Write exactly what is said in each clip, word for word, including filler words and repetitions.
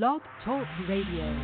Blog Talk Radio.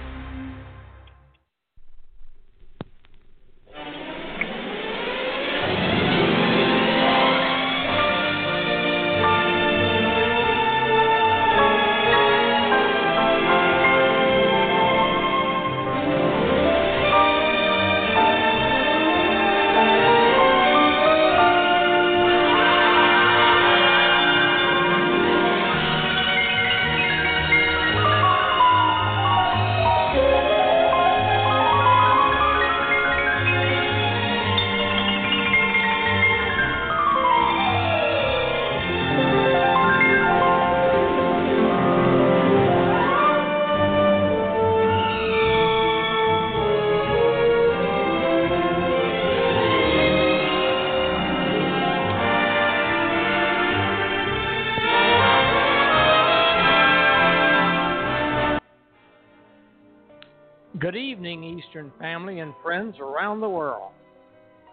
Good evening, Eastern family and friends around the world.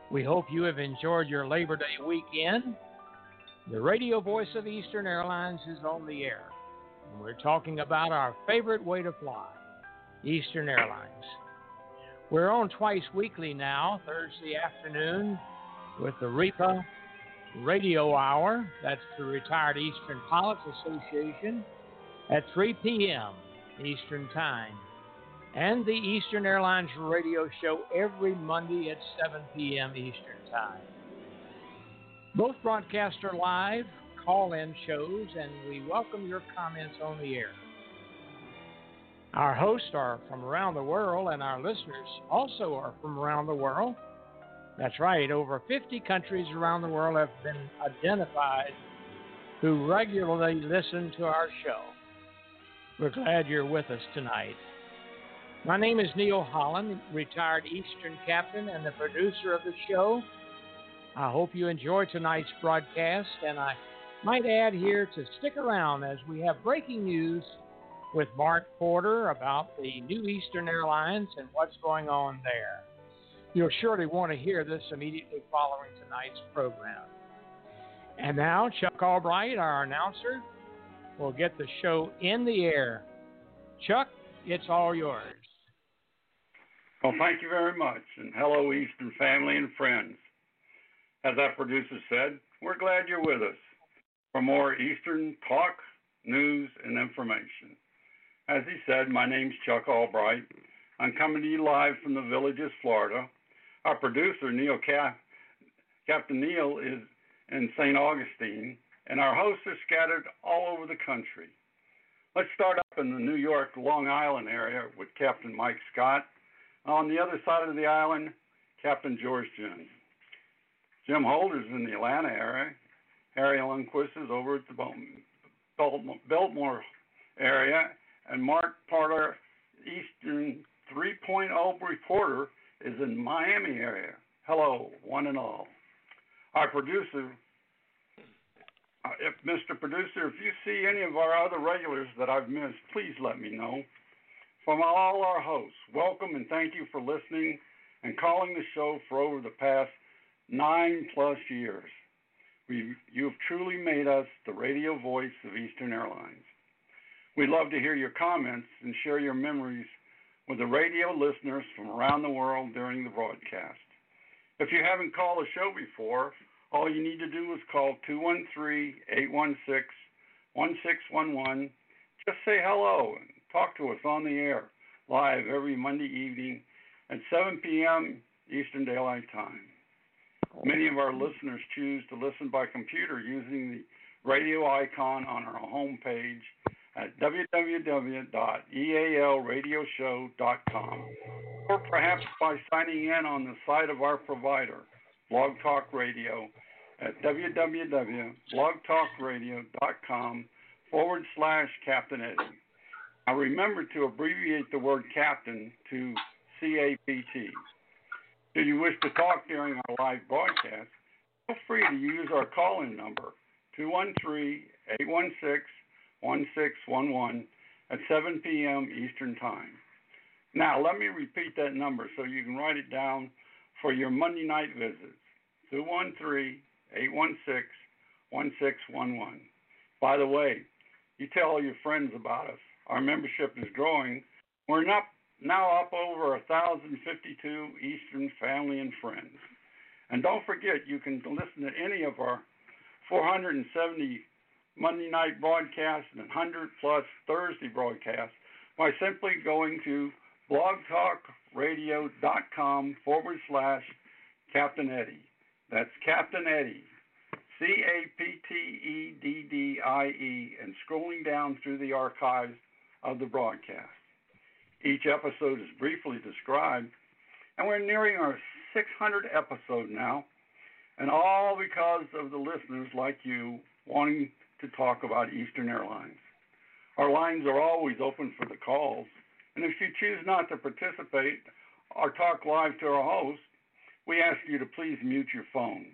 We hope you have enjoyed your Labor Day weekend. The radio voice of Eastern Airlines is on the air, and we're talking about our favorite way to fly, Eastern Airlines. We're on twice weekly now, Thursday afternoon, with the R E P A Radio Hour. That's the Retired Eastern Pilots Association at three p.m. Eastern Time. And the Eastern Airlines radio show every Monday at seven p.m. Eastern Time. Both broadcasts are live, call-in shows, and we welcome your comments on the air. Our hosts are from around the world, and our listeners also are from around the world. That's right, over fifty countries around the world have been identified who regularly listen to our show. We're glad you're with us tonight. My name is Neil Holland, retired Eastern captain and the producer of the show. I hope you enjoy tonight's broadcast, and I might add here to stick around as we have breaking news with Mark Porter about the new Eastern Airlines and what's going on there. You'll surely want to hear this immediately following tonight's program. And now, Chuck Albright, our announcer, will get the show in the air. Chuck, it's all yours. Well, thank you very much, and hello, Eastern family and friends. As our producer said, we're glad you're with us for more Eastern talk, news, and information. As he said, my name's Chuck Albright. I'm coming to you live from the Villages, Florida. Our producer, Neil Cap- Captain Neil, is in Saint Augustine, and our hosts are scattered all over the country. Let's start up in the New York, Long Island area with Captain Mike Scott. On the other side of the island, Captain George Jim. Jim Holder's in the Atlanta area. Harry Lundquist is over at the Biltmore area. And Mark Porter, Eastern three point oh reporter, is in Miami area. Hello, one and all. Our producer, if Mister Producer, if you see any of our other regulars that I've missed, please let me know. From all our hosts, welcome and thank you for listening and calling the show for over the past nine-plus years. We've, you've truly made us the radio voice of Eastern Airlines. We love to hear your comments and share your memories with the radio listeners from around the world during the broadcast. If you haven't called the show before, all you need to do is call two one three, eight one six, one six one one. Just say hello and talk to us on the air, live every Monday evening at seven p.m. Eastern Daylight Time. Many of our listeners choose to listen by computer using the radio icon on our homepage at w w w dot e a l radio show dot com, or perhaps by signing in on the site of our provider, Blog Talk Radio, at w w w dot blog talk radio dot com forward slash Captain Eddie. Now, remember to abbreviate the word captain to C A P T. If you wish to talk during our live broadcast, feel free to use our call-in number, two one three, eight one six, one six one one, at seven p.m. Eastern Time. Now, let me repeat that number so you can write it down for your Monday night visits, two one three, eight one six, one six one one. By the way, you tell all your friends about us. our membership is growing. We're not, now up over one thousand fifty-two Eastern family and friends. And don't forget, you can listen to any of our four hundred seventy Monday night broadcasts and one hundred plus Thursday broadcasts by simply going to blogtalkradio.com forward slash Captain Eddie. That's Captain Eddie, C A P T E D D I E, and scrolling down through the archives of the broadcast. Each episode is briefly described, and we're nearing our six hundredth episode now, and all because of the listeners like you wanting to talk about Eastern Airlines. Our lines are always open for the calls, and if you choose not to participate or talk live to our host, we ask you to please mute your phone,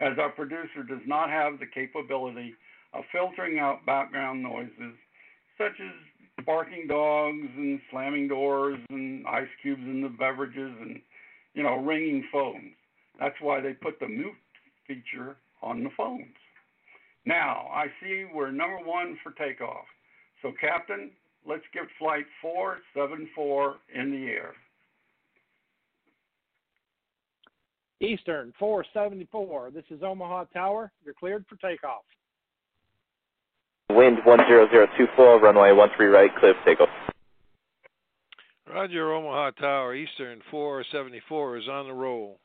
as our producer does not have the capability of filtering out background noises such as barking dogs and slamming doors and ice cubes in the beverages and, you know, ringing phones. That's why they put the mute feature on the phones. Now, I see we're number one for takeoff. So, Captain, let's get flight four seven four in the air. Eastern four seventy-four, this is Omaha Tower. You're cleared for takeoff. Wind one zero zero two four, runway one three right, clear for takeoff. Roger, Omaha Tower. Eastern four seventy-four is on the roll.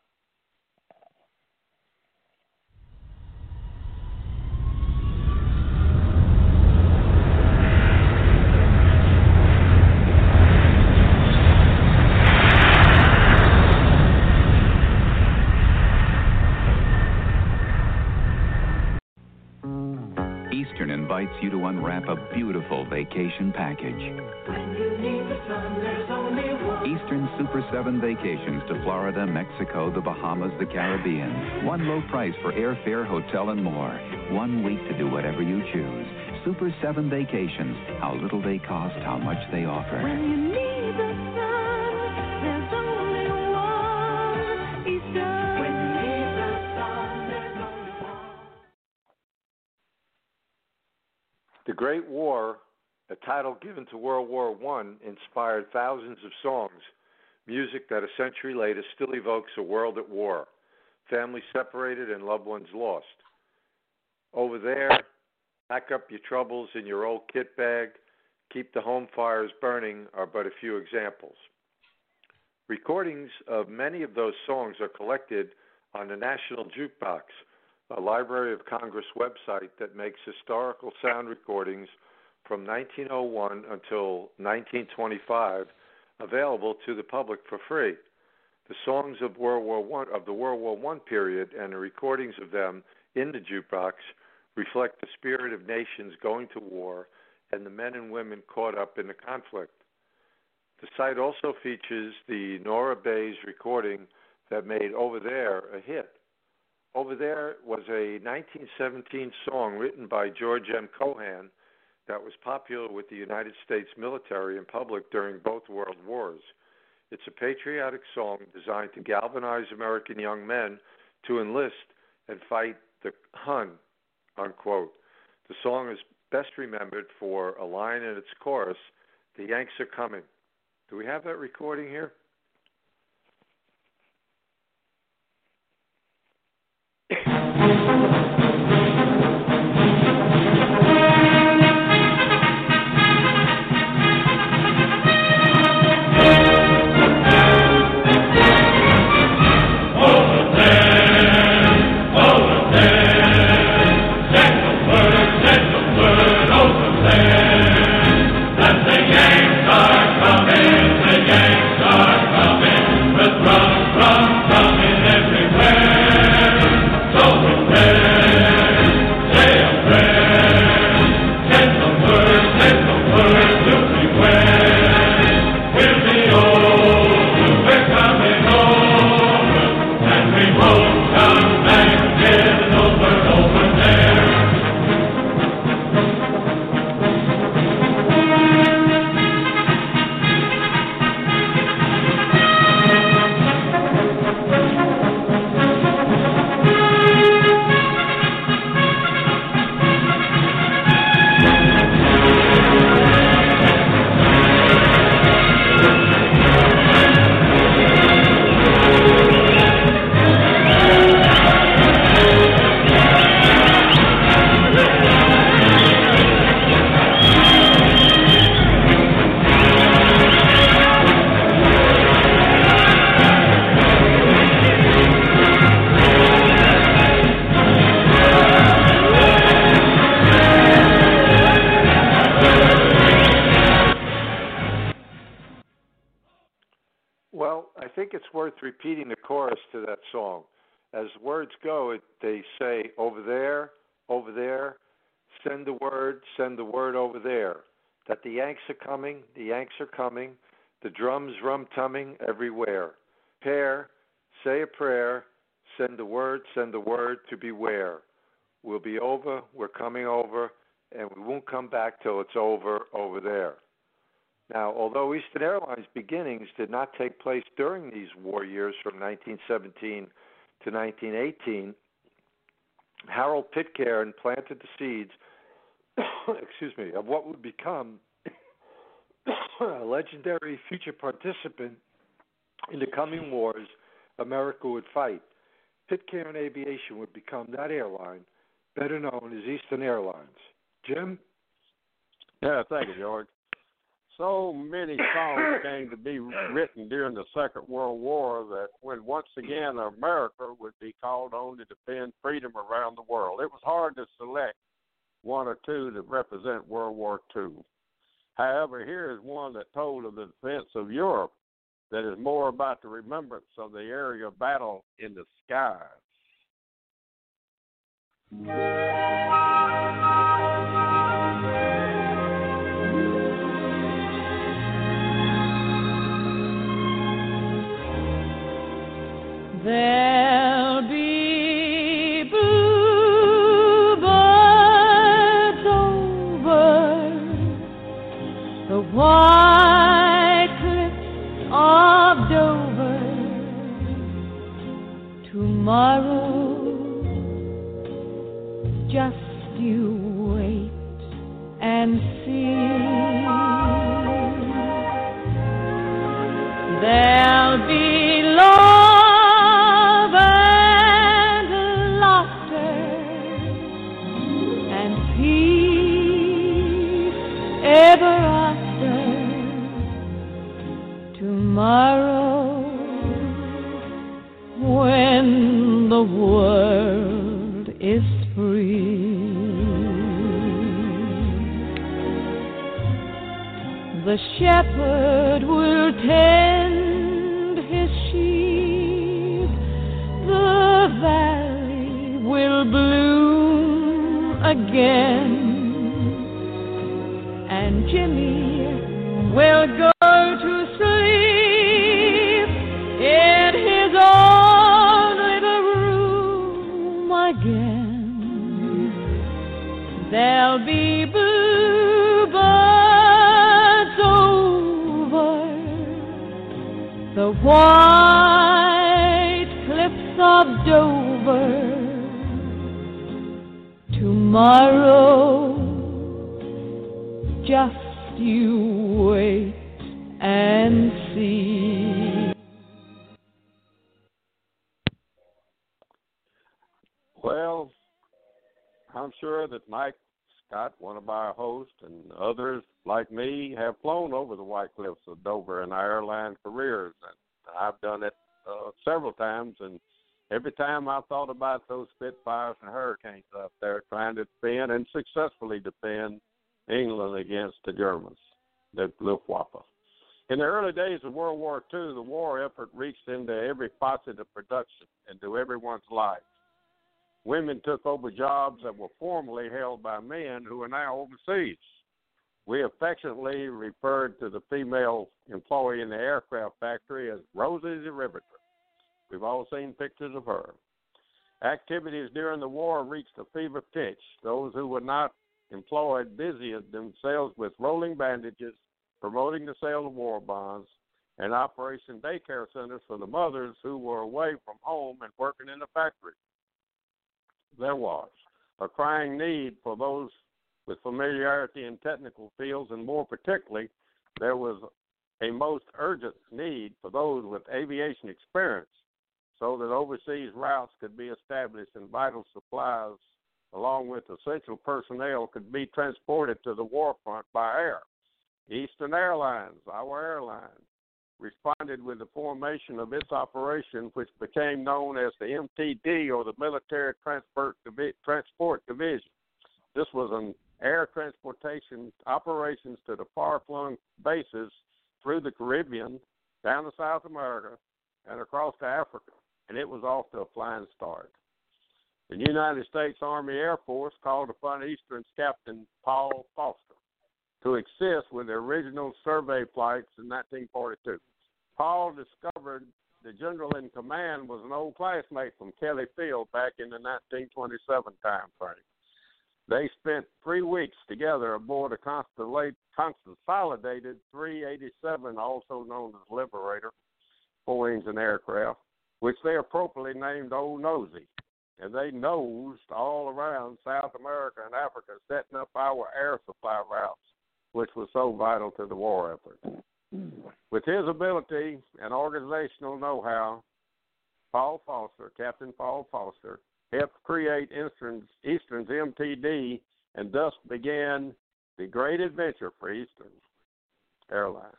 You to unwrap a beautiful vacation package. When you need the sun, there's only one. Eastern Super seven vacations to Florida, Mexico, the Bahamas, the Caribbean. One low price for airfare, hotel, and more. One week to do whatever you choose. Super seven vacations. How little they cost, how much they offer. When you need the sun, there's only one. Eastern. When you need the sun, there's only one. The Great War, a title given to World War One, inspired thousands of songs, music that a century later still evokes a world at war, families separated and loved ones lost. Over there, pack up your troubles in your old kit bag, keep the home fires burning are but a few examples. Recordings of many of those songs are collected on the National Jukebox, a Library of Congress website that makes historical sound recordings from nineteen oh one until nineteen twenty-five available to the public for free. The songs of World War One of the World War One period and the recordings of them in the jukebox reflect the spirit of nations going to war and the men and women caught up in the conflict. The site also features the Nora Bayes recording that made Over There a hit. Over There was a nineteen seventeen song written by George M. Cohan that was popular with the United States military and public during both world wars. It's a patriotic song designed to galvanize American young men to enlist and fight the Hun, unquote. The song is best remembered for a line in its chorus, "The Yanks are coming." Do we have that recording here? The Yanks are coming, the Yanks are Well, I think it's worth repeating the chorus to that song. As words go, it, they say, over there, over there, send the word, send the word over there, that the Yanks are coming, the Yanks are coming, the drums rum-tumming everywhere. Pair, say a prayer, send the word, send the word to beware. We'll be over, we're coming over, and we won't come back till it's over, over there. Now, although Eastern Airlines' beginnings did not take place during these war years from nineteen seventeen to nineteen eighteen, Harold Pitcairn planted the seeds excuse me, of what would become a legendary future participant in the coming wars America would fight. Pitcairn Aviation would become that airline, better known as Eastern Airlines. Jim? Yeah, thank you, George. So many songs came to be written during the Second World War that when once again America would be called on to defend freedom around the world, it was hard to select one or two that represent World War Two. However, here is one that told of the defense of Europe that is more about the remembrance of the aerial battle in the skies. There'll be bluebirds over the white cliffs of Dover. Tomorrow, just you wait and see. There'll be love. Tomorrow, when the world is free, the shepherd will tend his sheep, the valley will bloom again, and Jimmy will go to sleep. There'll be bluebirds over the white cliffs of Dover. Tomorrow, just you wait and see. Well, I'm sure that Mike Scott, one of our hosts, and others like me have flown over the White Cliffs of Dover in our airline careers, and I've done it uh, several times, and every time I thought about those Spitfires and Hurricanes up there trying to defend and successfully defend England against the Germans, the Luftwaffe. In the early days of World War Two, the war effort reached into every facet of production and to everyone's life. Women took over jobs that were formerly held by men who are now overseas. We affectionately referred to the female employee in the aircraft factory as Rosie the Riveter. We've all seen pictures of her. Activities during the war reached a fever pitch. Those who were not employed busied themselves with rolling bandages, promoting the sale of war bonds, and Operation Daycare Centers for the mothers who were away from home and working in the factory. There was a crying need for those with familiarity in technical fields, and more particularly, there was a most urgent need for those with aviation experience so that overseas routes could be established and vital supplies along with essential personnel could be transported to the war front by air. Eastern Airlines, our airline, responded with the formation of its operation, which became known as the M T D, or the Military Transport, Divi- Transport Division. This was an air transportation operations to the far-flung bases through the Caribbean down to South America, and across to Africa, and it was off to a flying start. The United States Army Air Force called upon Eastern's Captain Paul Foster to assist with the original survey flights in nineteen forty-two. Paul discovered the general in command was an old classmate from Kelly Field back in the nineteen twenty-seven time frame. They spent three weeks together aboard a consolidated three eighty-seven, also known as Liberator, four-engine aircraft, which they appropriately named Old Nosy. And they nosed all around South America and Africa, setting up our air supply routes, which was so vital to the war effort. With his ability and organizational know-how, Paul Foster, Captain Paul Foster, helped create Eastern's, Eastern's M T D, and thus began the great adventure for Eastern Airlines.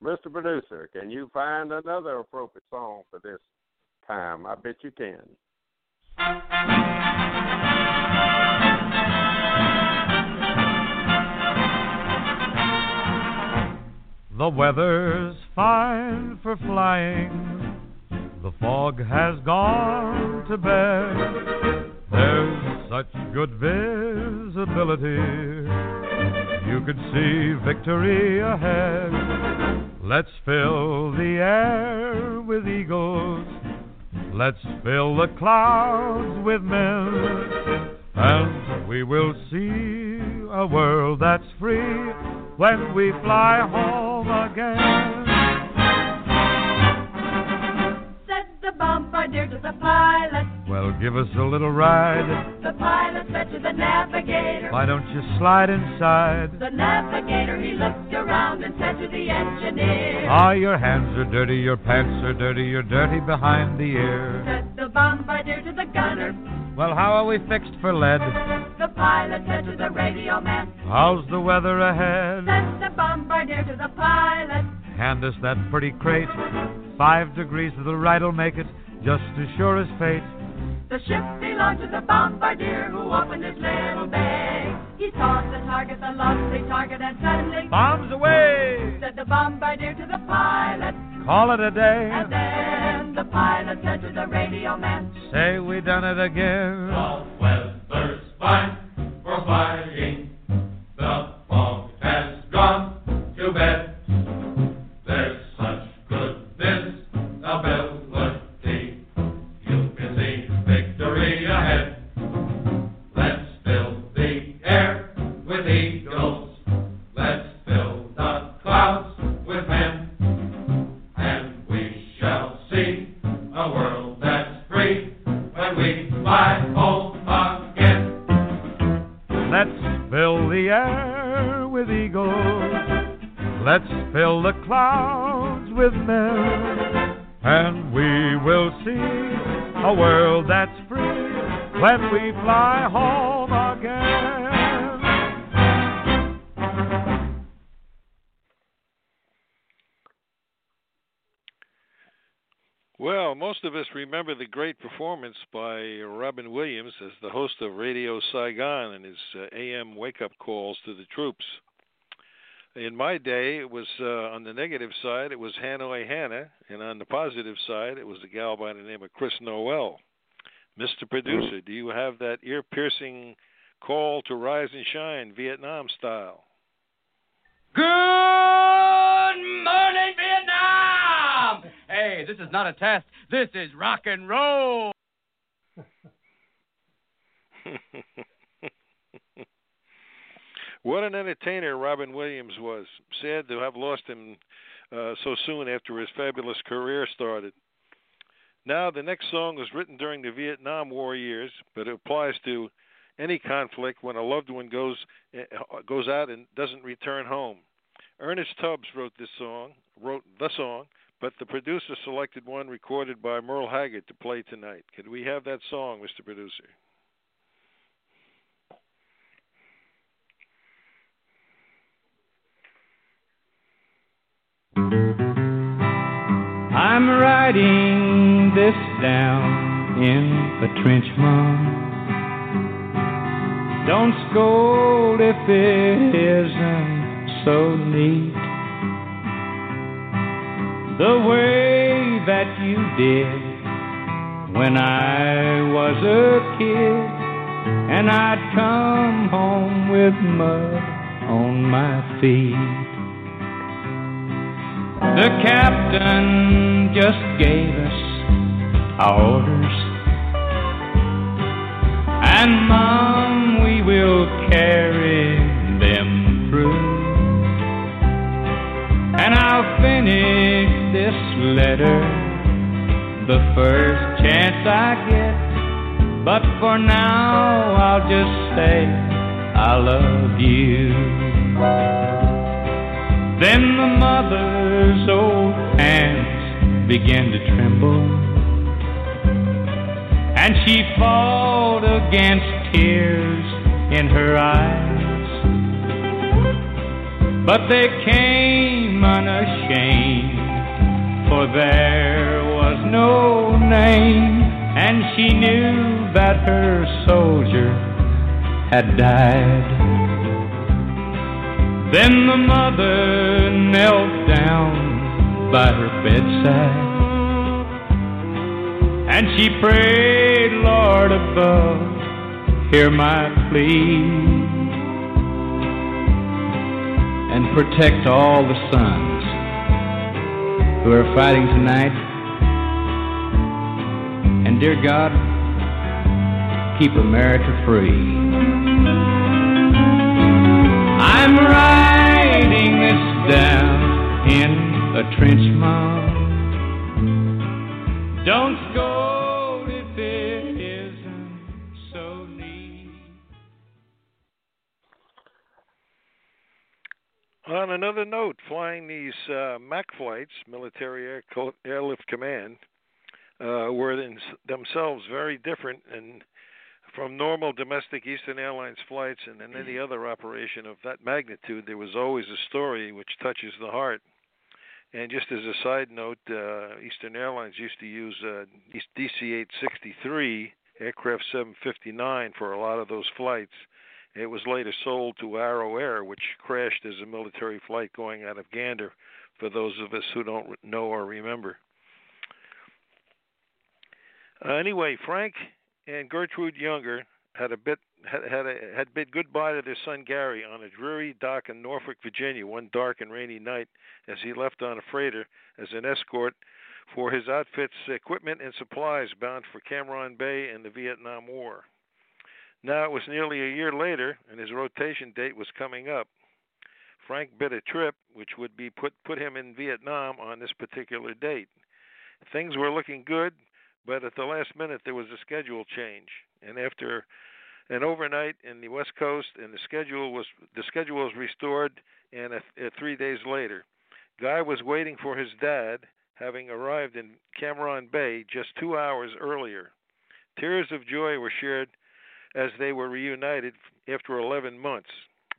Mister Producer, can you find another appropriate song for this time? I bet you can. The weather's fine for flying. The fog has gone to bed. There's such good visibility. You could see victory ahead. Let's fill the air with eagles. Let's fill the clouds with men, and we will see a world that's free when we fly home again. Said the bombardier to the pilot, well, give us a little ride. The pilot said to the navigator, why don't you slide inside? The navigator, he looked around and said to the engineer, ah, oh, your hands are dirty, your pants are dirty, you're dirty behind the ear. Said the bombardier to the gunner, well, how are we fixed for lead? The pilot said to the radio man, how's the weather ahead? Said the bombardier to the pilot, hand us that pretty crate. Five degrees to the right'll make it, just as sure as fate. The ship belonged to the bombardier who opened his little bag. He saw the target, the lovely target, and suddenly, bombs away! Said the bombardier to the pilot, call it a day. And then the pilot said to the radio man, say we done it again. The weather's fine for flying. The fog has gone to bed. There's such good visibility. Let's fill the clouds with men, and we will see a world that's free when we fly home again. Well, most of us remember the great performance by Robin Williams as the host of Radio Saigon and his uh, A M wake-up calls to the troops. In my day, it was uh, on the negative side, it was Hanoi Hannah, and on the positive side, it was a gal by the name of Chris Noel. Mister Producer, do you have that ear-piercing call to rise and shine, Vietnam style? Good morning, Vietnam! Hey, this is not a test. This is rock and roll! What an entertainer Robin Williams was. Sad to have lost him uh, so soon after his fabulous career started. Now, the next song was written during the Vietnam War years, but it applies to any conflict when a loved one goes uh, goes out and doesn't return home. Ernest Tubbs wrote this song, wrote the song, but the producer selected one recorded by Merle Haggard to play tonight. Could we have that song, Mister Producer? I'm writing this down in the trench, Mom. Don't scold if it isn't so neat. the way that you did when I was a kid, and I'd come home with mud on my feet. The captain just gave us our orders, and Mom, we will carry them through. And I'll finish this letter the first chance I get, but for now I'll just say I love you. Then the mother's old hands began to tremble, and she fought against tears in her eyes, but they came unashamed, for there was no name, and she knew that her soldier had died. Then the mother knelt down by her bedside, and she prayed, Lord above, hear my plea, and protect all the sons who are fighting tonight. And dear God, keep America free. I'm writing this down in a trench, Mom. Don't scold if it isn't so neat. On another note, flying these uh, M A C flights, Military Air Co- Airlift Command, uh, were in, themselves very different and from normal domestic Eastern Airlines flights, and in any other operation of that magnitude, there was always a story which touches the heart. And just as a side note, uh, Eastern Airlines used to use uh, D C eight sixty-three, aircraft seven fifty-nine, for a lot of those flights. It was later sold to Arrow Air, which crashed as a military flight going out of Gander, for those of us who don't know or remember. Uh, anyway, Frank and Gertrude Younger had a bit had had, a, had bid goodbye to their son Gary on a dreary dock in Norfolk, Virginia, one dark and rainy night, as he left on a freighter as an escort for his outfit's equipment and supplies bound for Cameron Bay and the Vietnam War. Now it was nearly a year later, and his rotation date was coming up. Frank bid a trip which would be put put him in Vietnam on this particular date. Things were looking good, but at the last minute, there was a schedule change. And after an overnight in the West Coast, and the schedule was the schedule was restored, and a, a three days later, Guy was waiting for his dad, having arrived in Cameron Bay just two hours earlier. Tears of joy were shared as they were reunited after eleven months.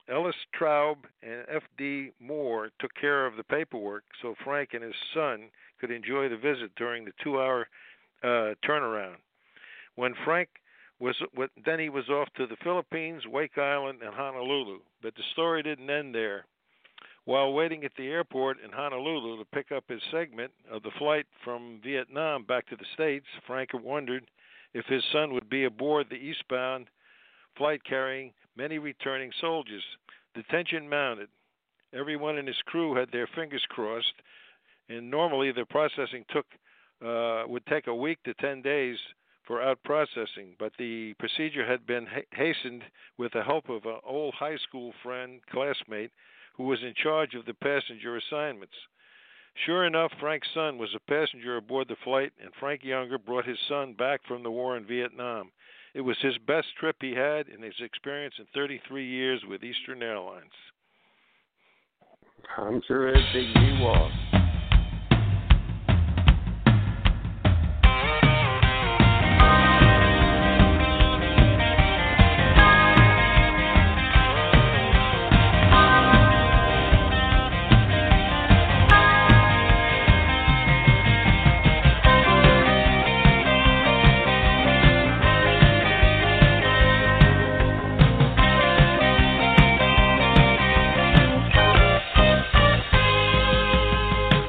Ellis Traub and F D Moore took care of the paperwork so Frank and his son could enjoy the visit during the two-hour Uh, turnaround. When Frank was, then he was off to the Philippines, Wake Island, and Honolulu. But the story didn't end there. While waiting at the airport in Honolulu to pick up his segment of the flight from Vietnam back to the States, Frank wondered if his son would be aboard the eastbound flight carrying many returning soldiers. The tension mounted. Everyone in his crew had their fingers crossed, and normally the processing took Uh, would take a week to ten days for out processing, but the procedure had been ha- hastened with the help of an old high school friend, classmate, who was in charge of the passenger assignments. Sure enough, Frank's son was a passenger aboard the flight, and Frank Younger brought his son back from the war in Vietnam. It was his best trip he had in his experience in thirty-three years with Eastern Airlines. I'm sure it's big he was.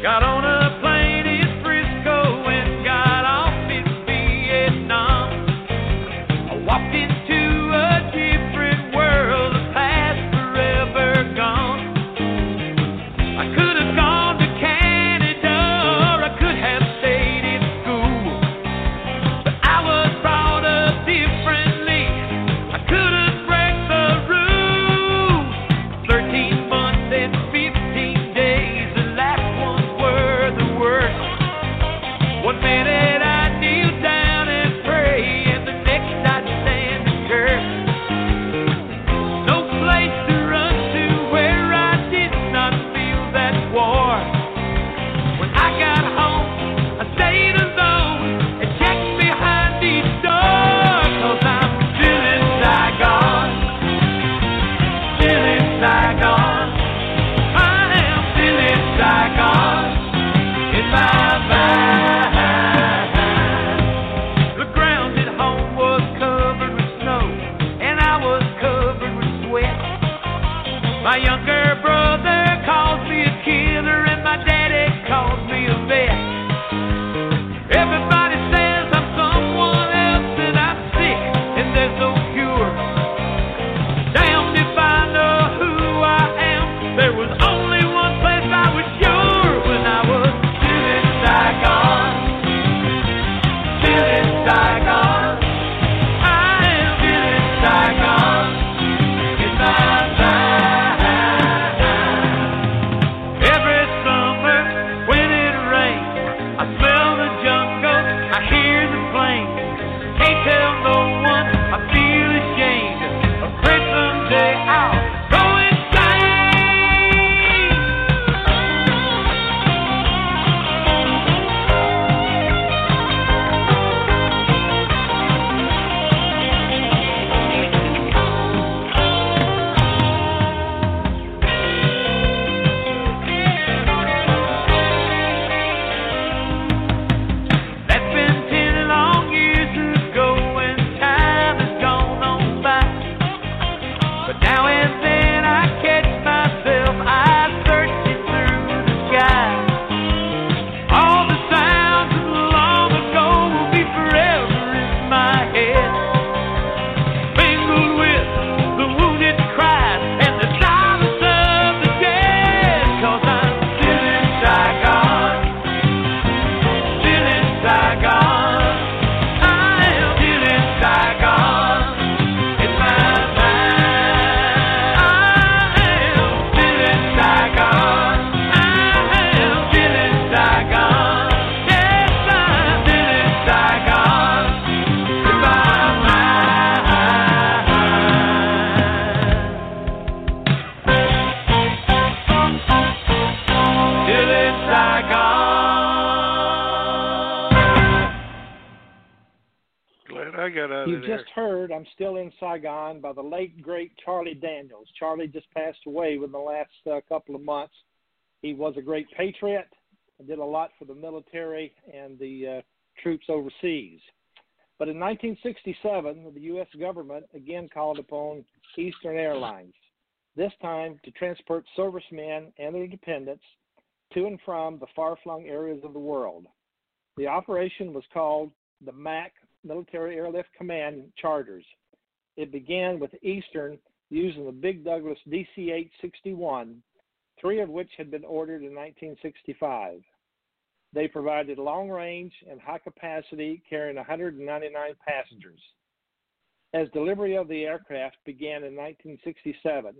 Got on a plane got out You've of there. Just heard I'm Still in Saigon by the late, great Charlie Daniels. Charlie just passed away within the last uh, couple of months. He was a great patriot and did a lot for the military and the uh, troops overseas. But in nineteen sixty-seven, the U S government again called upon Eastern Airlines, this time to transport servicemen and their dependents to and from the far-flung areas of the world. The operation was called the M A C, Military Airlift Command Charters. It began with Eastern using the Big Douglas D C eight sixty-one, three of which had been ordered in nineteen sixty-five. They provided long-range and high-capacity, carrying one hundred ninety-nine passengers. As delivery of the aircraft began in nineteen sixty-seven,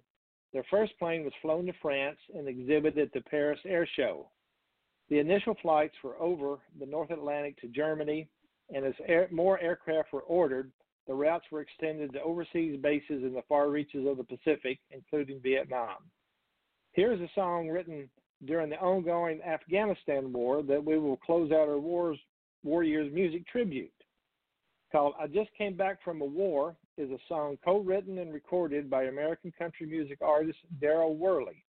their first plane was flown to France and exhibited at the Paris Air Show. The initial flights were over the North Atlantic to Germany, and as air, more aircraft were ordered, the routes were extended to overseas bases in the far reaches of the Pacific, including Vietnam. Here's a song written during the ongoing Afghanistan war that we will close out our wars, war year's music tribute. Called I Just Came Back From a War is a song co-written and recorded by American country music artist Darryl Worley.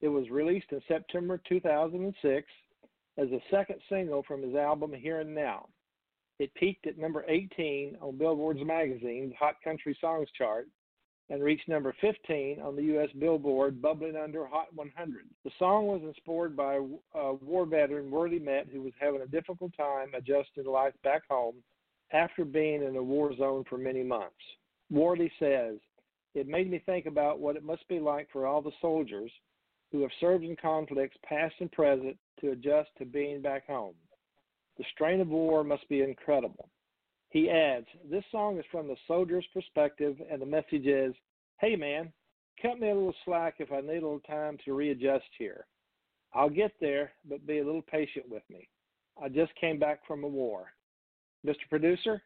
It was released in September two thousand six as the second single from his album Here and Now. It peaked at number eighteen on Billboard's magazine's Hot Country Songs chart and reached number fifteen on the U S Billboard Bubbling Under Hot one hundred. The song was inspired by a war veteran Worley met who was having a difficult time adjusting to life back home after being in a war zone for many months. Worley says, "It made me think about what it must be like for all the soldiers who have served in conflicts past and present to adjust to being back home. The strain of war must be incredible." He adds, "This song is from the soldier's perspective, and the message is, hey, man, cut me a little slack if I need a little time to readjust here. I'll get there, but be a little patient with me. I just came back from a war." Mister Producer?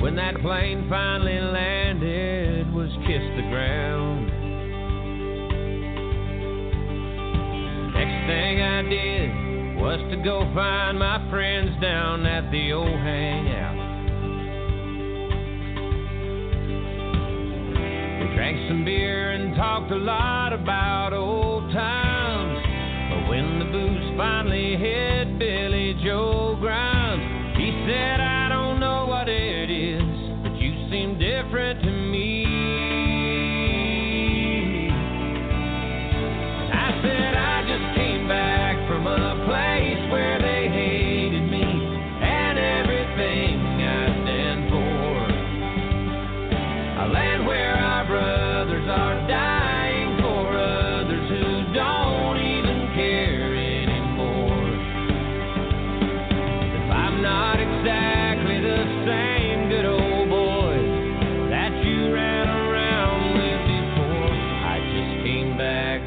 When that plane finally landed was kiss the ground. Next thing I did was to go find my friends down at the old hangout. We drank some beer and talked a lot about old times, but when the booze finally hit Billy Joe Grimes, he said, "I don't know what it seem different to me." I said, "I just came back from a place where they hated me and everything I stand for. A land where our brothers are dying for others who don't even care anymore. If I'm not exactly the same good old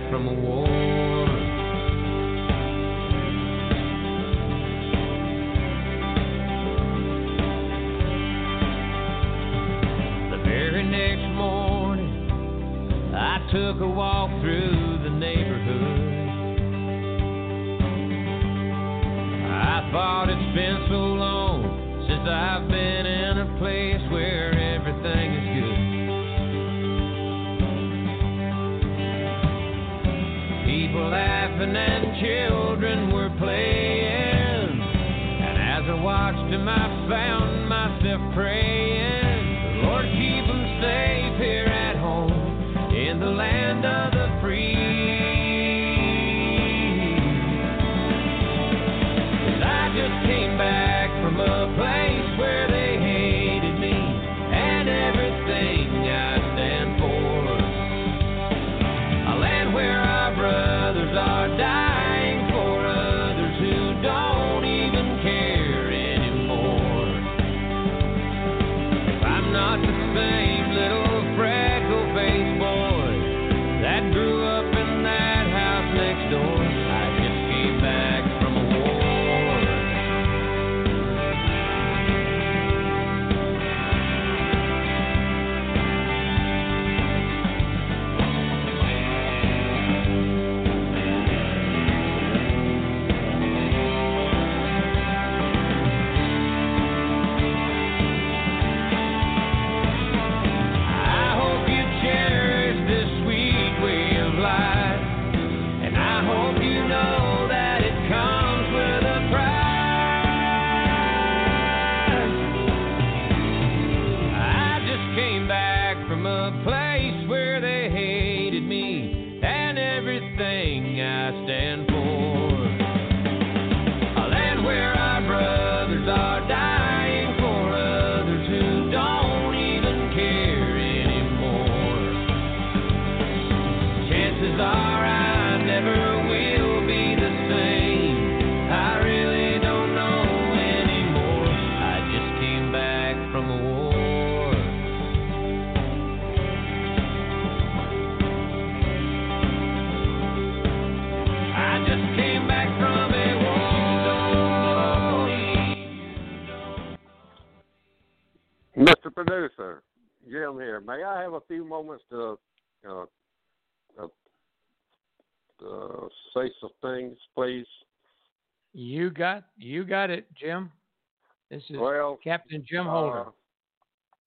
from a war." The very next morning, I took a walk through the neighborhood. I thought it's been so long since I've been in a place where everything is good. People laughing and children were playing, and as I watched them I found myself praying, "Lord, keep them safe here at home in the land of the free." 'Cause I just came back from a place where they hated me and everything I stand for, a land where our brothers are dying for others who don't even care anymore. Mister Producer, Jim here. May I have a few moments to uh, uh, uh, say some things, please? You got you got it, Jim. This is well, Captain Jim Holder. Uh,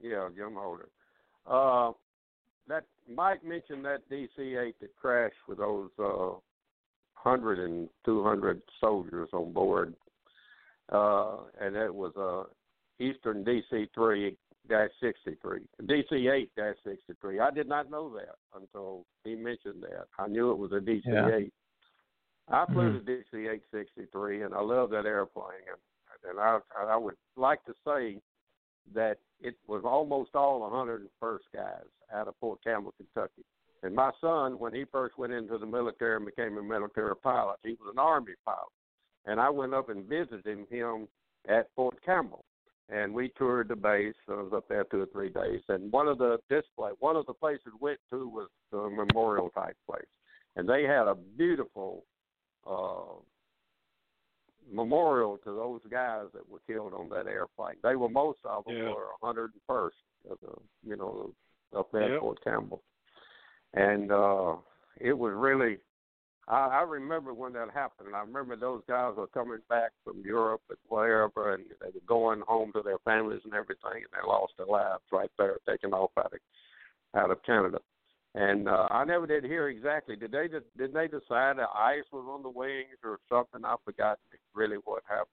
yeah, Jim Holder. Uh, that Mike mentioned that D C eight that crashed with those uh, one hundred and two hundred soldiers on board, uh, and that was a uh, Eastern D C three dash sixty-three, D C eight dash sixty-three. I did not know that until he mentioned that. I knew it was a D C eight. Yeah. I flew mm-hmm. the D C eight sixty-three, and I love that airplane. And, and I, I would like to say that it was almost all one hundred first guys out of Fort Campbell, Kentucky. And my son, when he first went into the military and became a military pilot, he was an Army pilot. And I went up and visited him at Fort Campbell. And we toured the base. I was up there two or three days. And one of the display, one of the places we went to was the memorial type place. And they had a beautiful uh, memorial to those guys that were killed on that airplane. They were most of them yeah. were one hundred first, you know, up there yep. at Fort Campbell. And uh, it was really. I remember when that happened. I remember those guys were coming back from Europe and wherever, and they were going home to their families and everything, and they lost their lives right there, taken off out of, out of Canada. And uh, I never did hear exactly. Did they did they decide the ice was on the wings or something? I forgot really what happened.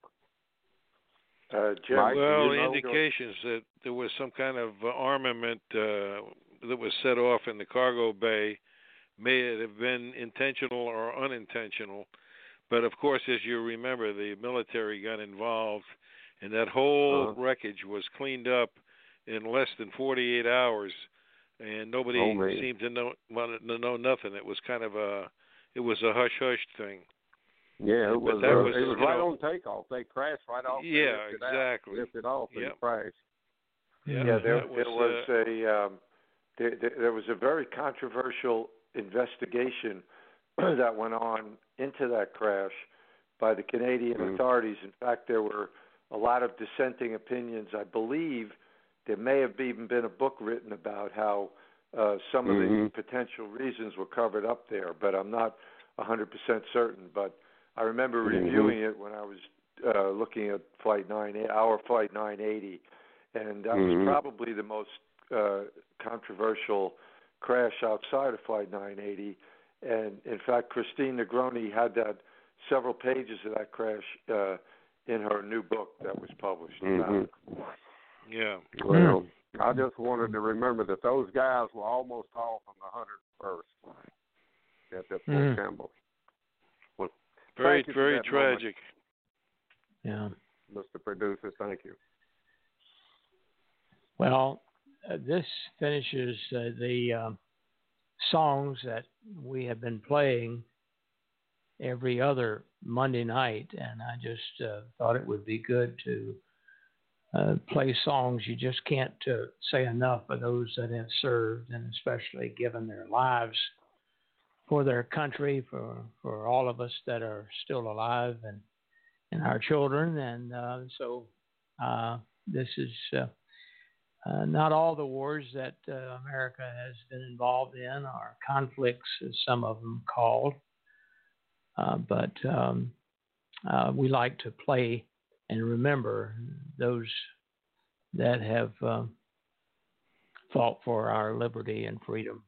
Uh, Jim, Mike, well, you know, indications that there was some kind of armament uh, that was set off in the cargo bay. May it have been intentional or unintentional, but of course, as you remember, the military got involved, and that whole uh-huh. wreckage was cleaned up in less than forty-eight hours, and nobody oh, seemed to know wanted to know nothing. It was kind of a, it was a hush hush thing. Yeah, it was. That was, it was right know, on takeoff. They crashed right off. Yeah, exactly. Lifted off and yep. crashed. Yeah, yeah there, was, there was uh, a um, there, there was a very controversial investigation that went on into that crash by the Canadian mm-hmm. authorities. In fact, there were a lot of dissenting opinions. I believe there may have even been a book written about how uh, some mm-hmm. of the potential reasons were covered up there, but I'm not one hundred percent certain. But I remember mm-hmm. reviewing it when I was uh, looking at Flight nine, our Flight nine eighty, and that mm-hmm. was probably the most uh, controversial crash outside of Flight nine eighty, and in fact, Christine Negroni had that several pages of that crash uh, in her new book that was published. Mm-hmm. Yeah. Well, I just wanted to remember that those guys were almost all from the one hundred first at the Fort mm. Campbell. Well, very, very tragic. Moment. Yeah. Mister Producer, thank you. Well. Uh, this finishes uh, the uh, songs that we have been playing every other Monday night, and I just uh, thought it would be good to uh, play songs you just can't uh, say enough for those that have served, and especially given their lives for their country, for, for all of us that are still alive and, and our children. And uh, so uh, this is... Uh, Uh, not all the wars that uh, America has been involved in are conflicts, as some of them called. Uh, but um, uh, we like to play and remember those that have uh, fought for our liberty and freedom.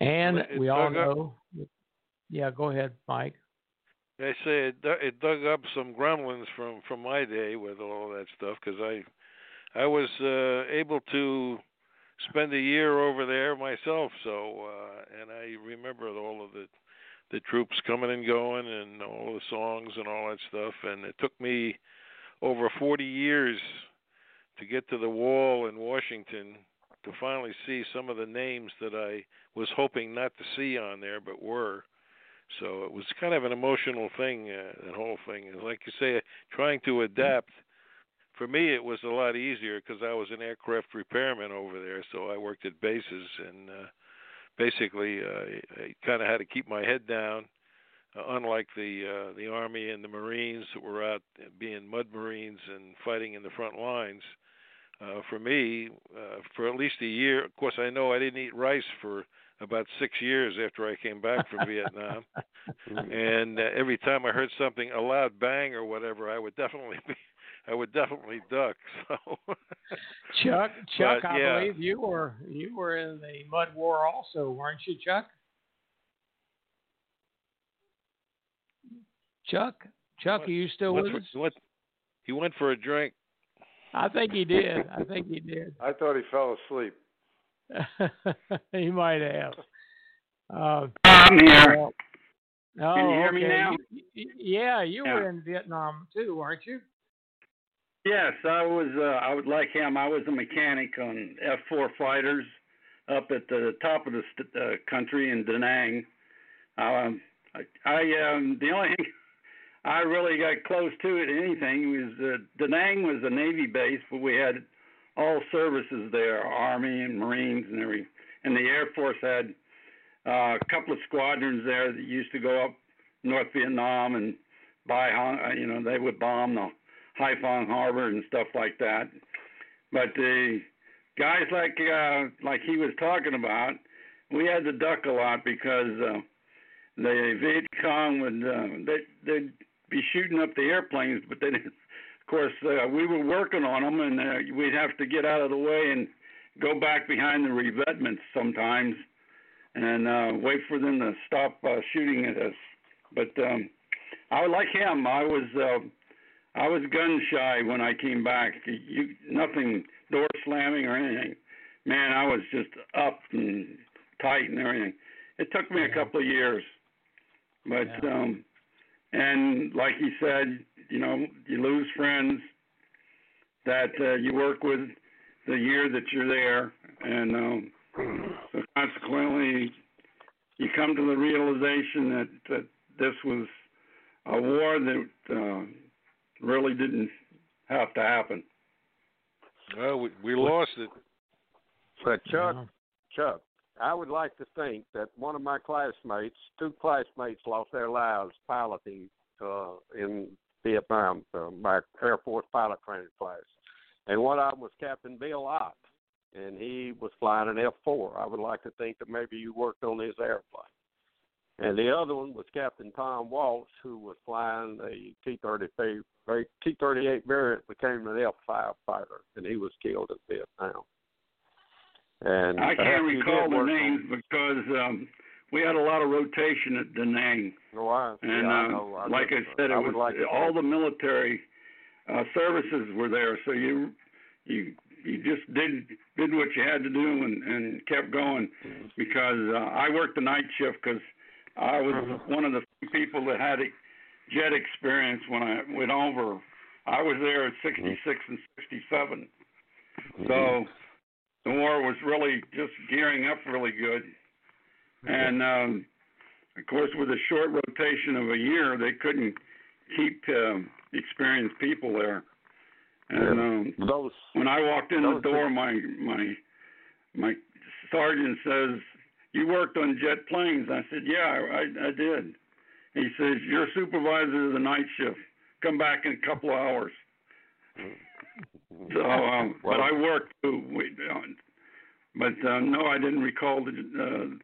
And it we all know... Up. Yeah, go ahead, Mike. They say it, it dug up some gremlins from, from my day with all that stuff, because I... I was uh, able to spend a year over there myself, so uh, and I remember all of the the troops coming and going, and all the songs and all that stuff. And it took me over forty years to get to the wall in Washington to finally see some of the names that I was hoping not to see on there, but were. So it was kind of an emotional thing. Uh, that whole thing, and like you say, trying to adapt. For me, it was a lot easier because I was an aircraft repairman over there, so I worked at bases, and uh, basically uh, I kind of had to keep my head down, uh, unlike the uh, the Army and the Marines that were out being mud Marines and fighting in the front lines. uh, for me, uh, for at least a year. Of course, I know I didn't eat rice for about six years after I came back from Vietnam. And uh, every time I heard something, a loud bang or whatever, I would definitely be, I would definitely duck. So, Chuck, Chuck, but, I yeah. believe you were you were in the Mud War also, weren't you, Chuck? Chuck, Chuck, what, are you still with us? What, he went for a drink. I think he did. I think he did. I thought he fell asleep. He might have. Uh, I'm here. Uh, oh, Can you hear okay. me now? You, yeah, you yeah. were in Vietnam too, weren't you? Yes, I was. Uh, I was like him. I was a mechanic on F four fighters up at the top of the st- uh, country in Da Nang. Um, I, I um, the only thing I really got close to it anything was uh, Da Nang was a Navy base, but we had all services there, Army and Marines and every, and the Air Force had uh, a couple of squadrons there that used to go up North Vietnam and buy, you know, they would bomb the Haiphong Harbor and stuff like that. But the guys like uh, like he was talking about, we had to duck a lot because uh, the Viet Cong would uh, they they'd be shooting up the airplanes, but they didn't. Of course, uh, we were working on them, and uh, we'd have to get out of the way and go back behind the revetments sometimes and uh, wait for them to stop uh, shooting at us. But um, I was like him. I was uh, I was gun shy when I came back. You, nothing door slamming or anything. Man, I was just up and tight and everything. It took me a couple of years, but yeah. um, and like he said. You know, you lose friends that uh, you work with the year that you're there. And um, so consequently, you come to the realization that, that this was a war that uh, really didn't have to happen. Well, we, we lost it. But Chuck, yeah. Chuck, I would like to think that one of my classmates, two classmates lost their lives piloting uh, in Vietnam, uh, my Air Force pilot training class. And one of them was Captain Bill Ott, and he was flying an F four. I would like to think that maybe you worked on his airplane. And the other one was Captain Tom Walsh, who was flying a T thirty-eight variant, became an F five fighter, and he was killed in Vietnam. And I can't recall the names on. because um, we had a lot of rotation at Da Nang. Oh, I, and yeah, uh, no, I like I said, it I was, like all the military uh, services were there, so you you you just did did what you had to do and, and kept going. Because uh, I worked the night shift because I was one of the few people that had a jet experience when I went over. I was there at sixty-six and sixty-seven, so the war was really just gearing up really good. And, um, of course, with a short rotation of a year, they couldn't keep uh, experienced people there. And um, those, when I walked in the door, my my my sergeant says, "You worked on jet planes." I said, "Yeah, I, I did." He says, "Your supervisor is the night shift. Come back in a couple of hours." So, um, but I worked too. But uh, no, I didn't recall the. Uh,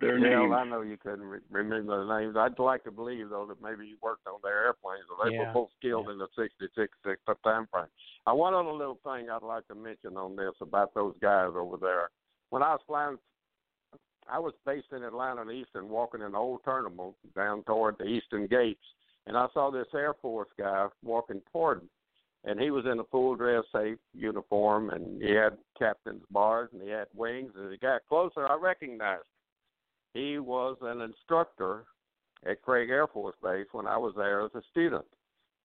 Their yeah, names. I know you couldn't re- remember the names. I'd like to believe, though, that maybe you worked on their airplanes. They yeah. were both killed yeah. in the sixty-six time frame. I one other little thing I'd like to mention on this about those guys over there. When I was flying, I was based in Atlanta Eastern, walking in the old terminal down toward the Eastern Gates, and I saw this Air Force guy walking toward me, and he was in a full-dress safe uniform, and he had captain's bars, and he had wings. As he got closer, I recognized him. He was an instructor at Craig Air Force Base when I was there as a student.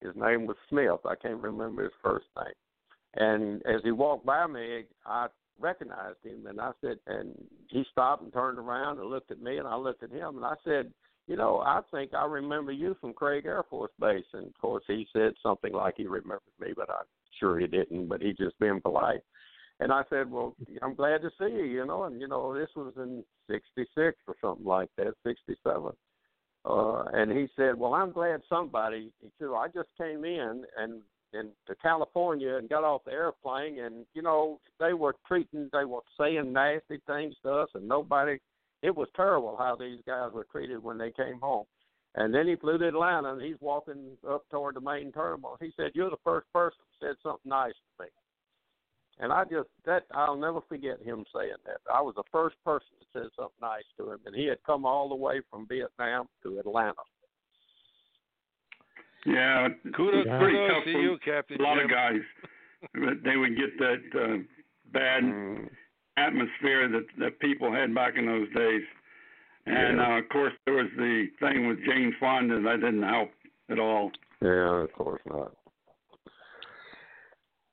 His name was Smith. I can't remember his first name. And as he walked by me, I recognized him, and I said, and he stopped and turned around and looked at me, and I looked at him, and I said, "You know, I think I remember you from Craig Air Force Base." And, of course, he said something like he remembered me, but I'm sure he didn't, but he just being polite. And I said, "Well, I'm glad to see you, you know." And, you know, this was in sixty-six or something like that, sixty-seven. Uh, and he said, "Well, I'm glad somebody, too. I just came in, and in to California and got off the airplane, and, you know, they were treating, they were saying nasty things to us, and nobody, it was terrible how these guys were treated when they came home. And then he flew to Atlanta, and he's walking up toward the main terminal. He said, "You're the first person who said something nice to me." And I just, that, I'll never forget him saying that. I was the first person that said something nice to him, and he had come all the way from Vietnam to Atlanta. Yeah, kudos, yeah. Pretty kudos tough to you, Captain. A lot Jim. Of guys, but they would get that uh, bad mm. atmosphere that, that people had back in those days. And, yeah. uh, of course, there was the thing with Jane Fonda that didn't help at all. Yeah, of course not.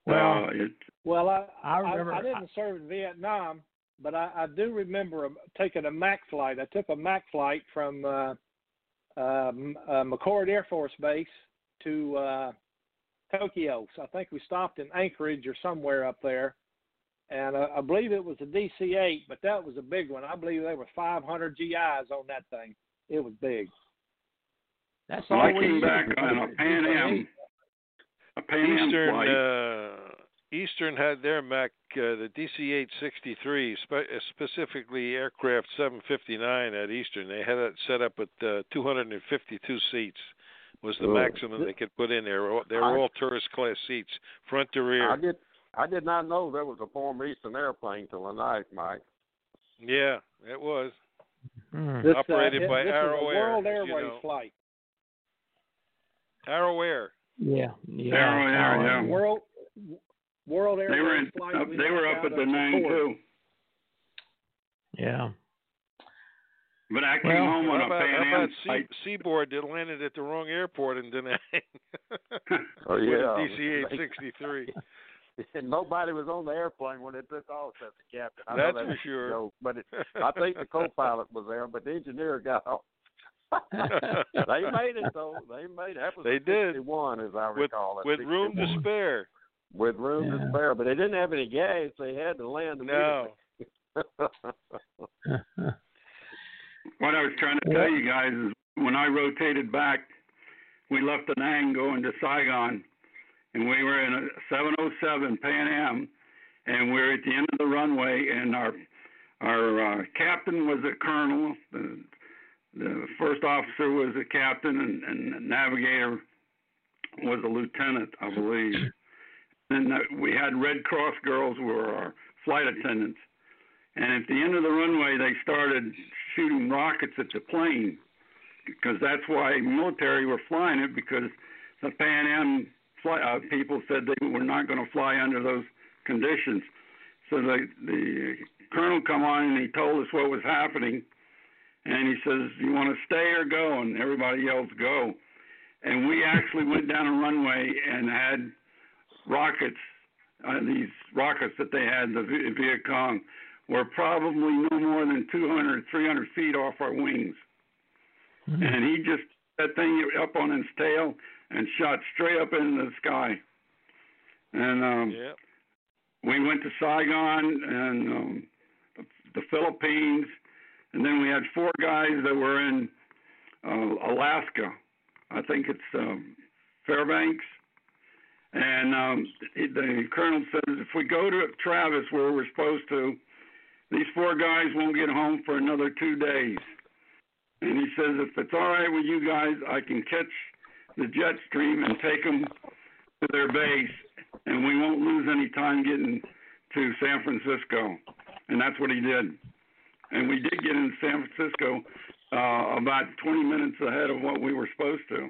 Well, uh, it, well I, I, remember, I I didn't I, serve in Vietnam, but I, I do remember taking a Mac flight. I took a Mac flight from uh, uh, uh, McCord Air Force Base to uh, Tokyo. So I think we stopped in Anchorage or somewhere up there. And I, I believe it was a D C eight, but that was a big one. I believe there were five hundred G Is on that thing. It was big. That's well, all I came back on a Pan Am. A Pan Am flight. Uh, Eastern had their Mac, uh, the D C eight sixty-three, spe- specifically aircraft seven fifty-nine at Eastern. They had it set up with uh, two hundred fifty-two seats. Was the oh. maximum they could put in there. They were all tourist class seats, front to rear. I did. I did not know there was a former Eastern airplane till tonight, Mike. Yeah, it was. Mm. This, Operated uh, it, by this Arrow is a World Air, Airways you know. flight. Arrow Air. Yeah. yeah. Arrow Air, yeah. World, World Airways they were in, flight. Up, we they were up at the nine, too. Yeah. But I came well, home on a Pan Am flight. Seaboard that landed at the wrong airport in Da Nang. Oh, yeah. D C eight sixty-three. And nobody was on the airplane when it took off as the captain. I That's know that for sure. Joke, but it, I think the co-pilot was there, but the engineer got off. They made it, though. They made it. That was they did. sixty-one, as I recall. With, with room to spare. With room yeah. to spare. But they didn't have any gas. They had to land immediately. No. What I was trying to tell you guys is when I rotated back, we left Da Nang going to Saigon. And we were in a seven oh seven Pan Am, and we were at the end of the runway, and our our uh, captain was a colonel, the, the first officer was a captain, and, and the navigator was a lieutenant, I believe. And then we had Red Cross girls who were our flight attendants. And at the end of the runway, they started shooting rockets at the plane, because that's why military were flying it, because the Pan Am Fly, uh, people said they were not going to fly under those conditions. So the, the colonel come on and he told us what was happening. And he says, "You want to stay or go?" And everybody yells, "Go." And we actually went down a runway and had rockets, uh, these rockets that they had, the Viet Cong, were probably no more than two hundred, three hundred feet off our wings. Mm-hmm. And he just, that thing up on his tail, and shot straight up into the sky. And um, yep. we went to Saigon and um, the Philippines, and then we had four guys that were in uh, Alaska. I think it's um, Fairbanks. And um, the colonel says, if we go to Travis where we're supposed to, these four guys won't get home for another two days. And he says, if it's all right with you guys, I can catch the jet stream and take them to their base, and we won't lose any time getting to San Francisco. And that's what he did. And we did get into San Francisco uh, about twenty minutes ahead of what we were supposed to.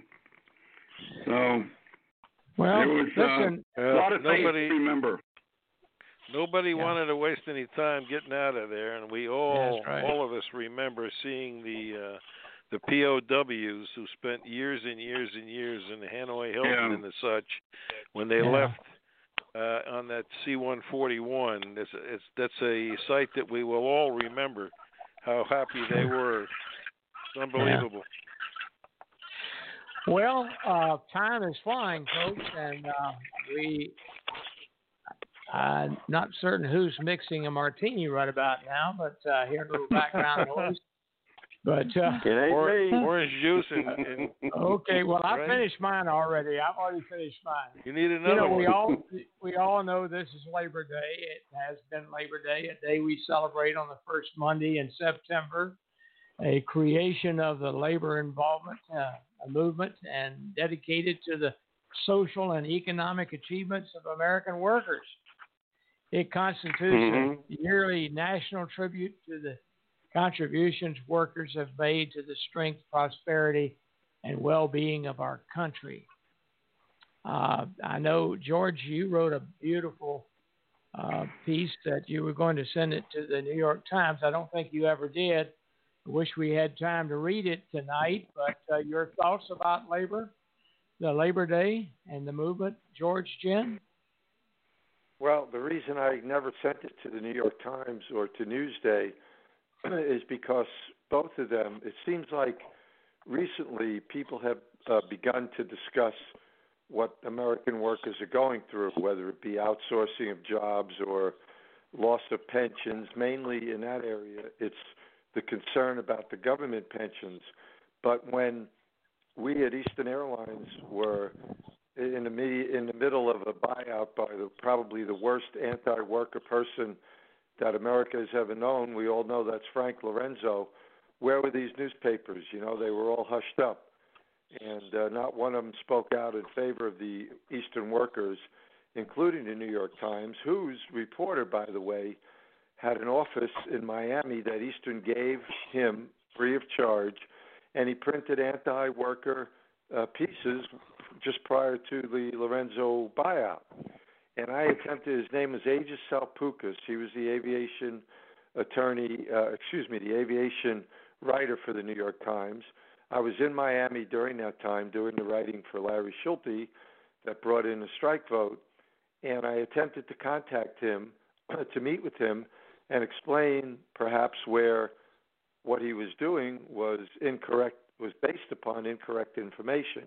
So well, there was listen, uh, a lot of nobody, things to remember. Nobody yeah. wanted to waste any time getting out of there, and we all, right. all of us remember seeing the uh, the P O Ws who spent years and years and years in the Hanoi Hilton yeah. and the such, when they yeah. left uh, on that C one forty-one, that's a, it's, that's a sight that we will all remember how happy they were. It's unbelievable. Yeah. Well, uh, time is flying, folks, and uh, we I'm not certain who's mixing a martini right about now, but uh, hear a little background noise. But uh, it ain't or, me. Orange juice and, and okay. Well, I right? finished mine already. I've already finished mine. You need another you know, one. We all we all know this is Labor Day. It has been Labor Day, a day we celebrate on the first Monday in September, a creation of the labor involvement uh, movement and dedicated to the social and economic achievements of American workers. It constitutes mm-hmm. a yearly national tribute to the contributions workers have made to the strength, prosperity, and well-being of our country. Uh, I know, George, you wrote a beautiful uh, piece that you were going to send it to the New York Times. I don't think you ever did. I wish we had time to read it tonight, but uh, your thoughts about labor, the Labor Day, and the movement, George, Jen? Well, the reason I never sent it to the New York Times or to Newsday is because both of them, it seems like recently people have uh, begun to discuss what American workers are going through, whether it be outsourcing of jobs or loss of pensions. Mainly in that area, it's the concern about the government pensions. But when we at Eastern Airlines were in the, media, in the middle of a buyout by the, probably the worst anti-worker person that America has ever known. We all know that's Frank Lorenzo. Where were these newspapers? You know, they were all hushed up. And uh, not one of them spoke out in favor of the Eastern workers, including the New York Times, whose reporter, by the way, had an office in Miami that Eastern gave him free of charge, and he printed anti-worker uh, pieces just prior to the Lorenzo buyout. And I attempted, his name was Aegis Salpoukas. He was the aviation attorney, uh, excuse me, the aviation writer for the New York Times. I was in Miami during that time doing the writing for Larry Schulte that brought in the strike vote. And I attempted to contact him, to meet with him, and explain perhaps where what he was doing was incorrect, was based upon incorrect information.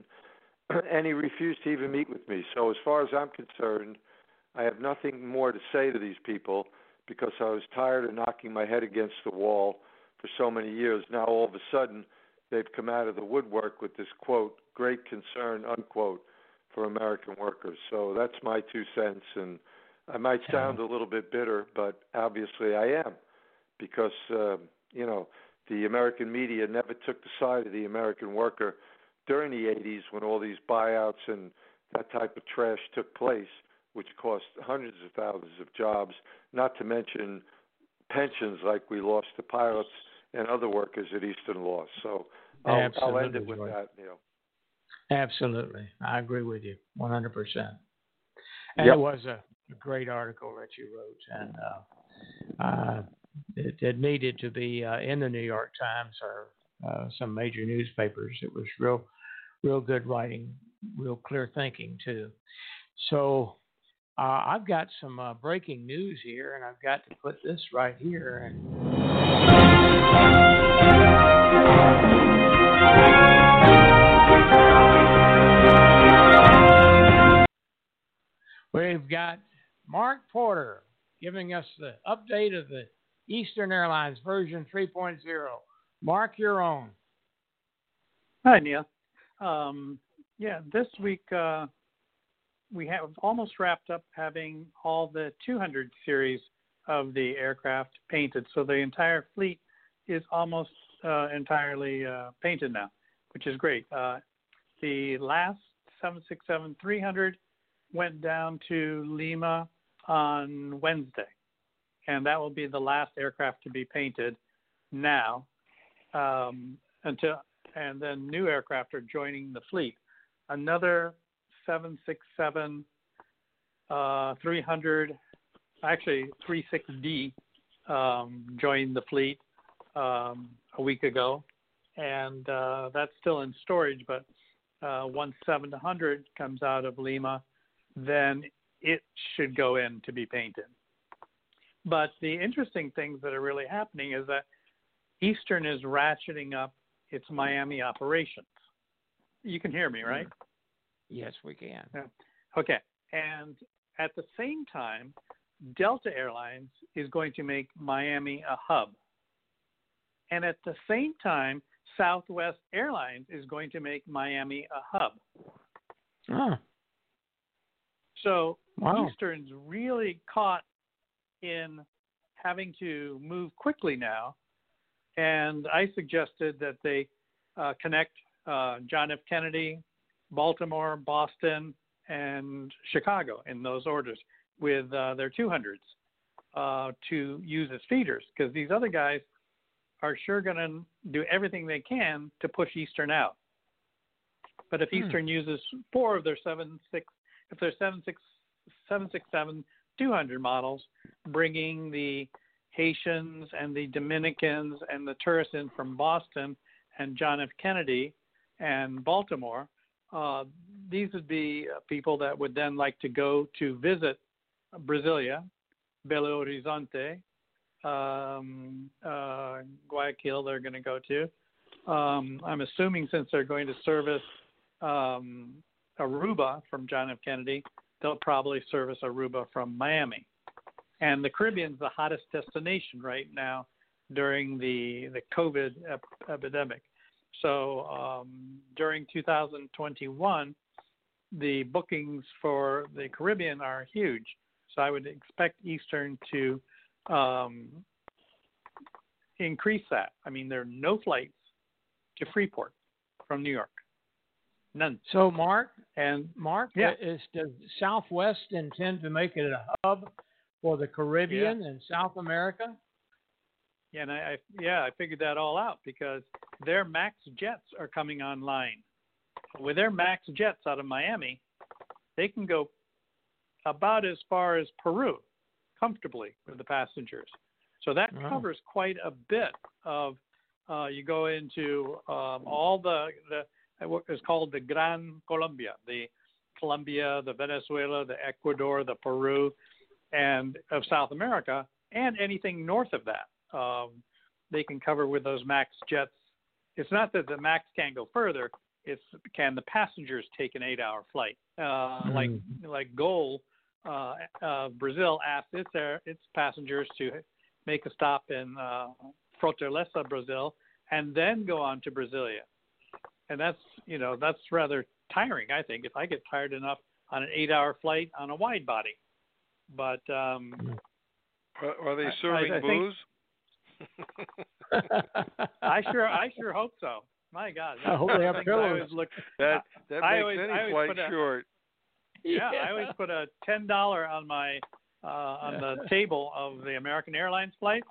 And he refused to even meet with me. So as far as I'm concerned, I have nothing more to say to these people because I was tired of knocking my head against the wall for so many years. Now, all of a sudden, they've come out of the woodwork with this, quote, great concern, unquote, for American workers. So that's my two cents. And I might sound a little bit bitter, but obviously I am because, uh, you know, the American media never took the side of the American worker during the eighties when all these buyouts and that type of trash took place, which cost hundreds of thousands of jobs, not to mention pensions like we lost to pilots and other workers at Eastern lost. So I'll, I'll end it with George. That, Neil. Absolutely. I agree with you one hundred percent. And yep. It was a great article that you wrote, and uh, uh, it, it needed to be uh, in the New York Times or uh, some major newspapers. It was real, real good writing, real clear thinking, too. So uh, I've got some uh, breaking news here, and I've got to put this right here. And we've got Mark Porter giving us the update of the Eastern Airlines version three point oh. Mark, you're on. Hi, Neil. Um, yeah, this week... Uh... We have almost wrapped up having all the two hundred series of the aircraft painted. So the entire fleet is almost uh, entirely uh, painted now, which is great. Uh, the last seven sixty-seven three hundred went down to Lima on Wednesday, and that will be the last aircraft to be painted now um, until, and then new aircraft are joining the fleet. Another seven sixty-seven, uh, three hundred, actually three six D um, joined the fleet um, a week ago, and uh, that's still in storage, but uh, once seven hundred comes out of Lima, then it should go in to be painted. But the interesting things that are really happening is that Eastern is ratcheting up its Miami operations. You can hear me, right? Mm-hmm. Yes, we can. Okay. And at the same time, Delta Airlines is going to make Miami a hub. And at the same time, Southwest Airlines is going to make Miami a hub. Oh. So wow. Eastern's really caught in having to move quickly now. And I suggested that they uh, connect uh, John F. Kennedy, Baltimore, Boston, and Chicago in those orders with uh, their two hundreds uh, to use as feeders, because these other guys are sure going to do everything they can to push Eastern out. But if hmm. Eastern uses four of their seven six, if their seven six seven six seven two hundred models, bringing the Haitians and the Dominicans and the tourists in from Boston and John F. Kennedy and Baltimore, uh, these would be people that would then like to go to visit Brasilia, Belo Horizonte, um, uh, Guayaquil. They're going to go to. Um, I'm assuming since they're going to service um, Aruba from John F. Kennedy, they'll probably service Aruba from Miami. And the Caribbean's the hottest destination right now during the the COVID ep- epidemic. So um, during two thousand twenty-one, the bookings for the Caribbean are huge. So I would expect Eastern to um, increase that. I mean, there are no flights to Freeport from New York. None. So Mark, and Mark, yeah. is, does Southwest intend to make it a hub for the Caribbean yeah. and South America? Yeah, and I, I yeah, I figured that all out because their MAX jets are coming online. With their MAX jets out of Miami, they can go about as far as Peru comfortably with the passengers. So that oh. covers quite a bit of. Uh, you go into um, all the the what is called the Gran Colombia, the Colombia, the Venezuela, the Ecuador, the Peru. And of South America, and anything north of that, um, they can cover with those MAX jets. It's not that the MAX can't go further; it's can the passengers take an eight-hour flight? Uh, mm. Like like Gol, uh, uh, Brazil asked its air, its passengers to make a stop in uh, Fortaleza, Brazil, and then go on to Brasilia. And that's you know that's rather tiring. I think if I get tired enough on an eight-hour flight on a wide body. But um, are, are they serving I, I, I booze? Think, I sure, I sure hope so. My God, I hope they have pillows. That that I makes always, any flight short. A, yeah, yeah, I always put a ten dollar on my uh, on yeah. the table of the American Airlines flight,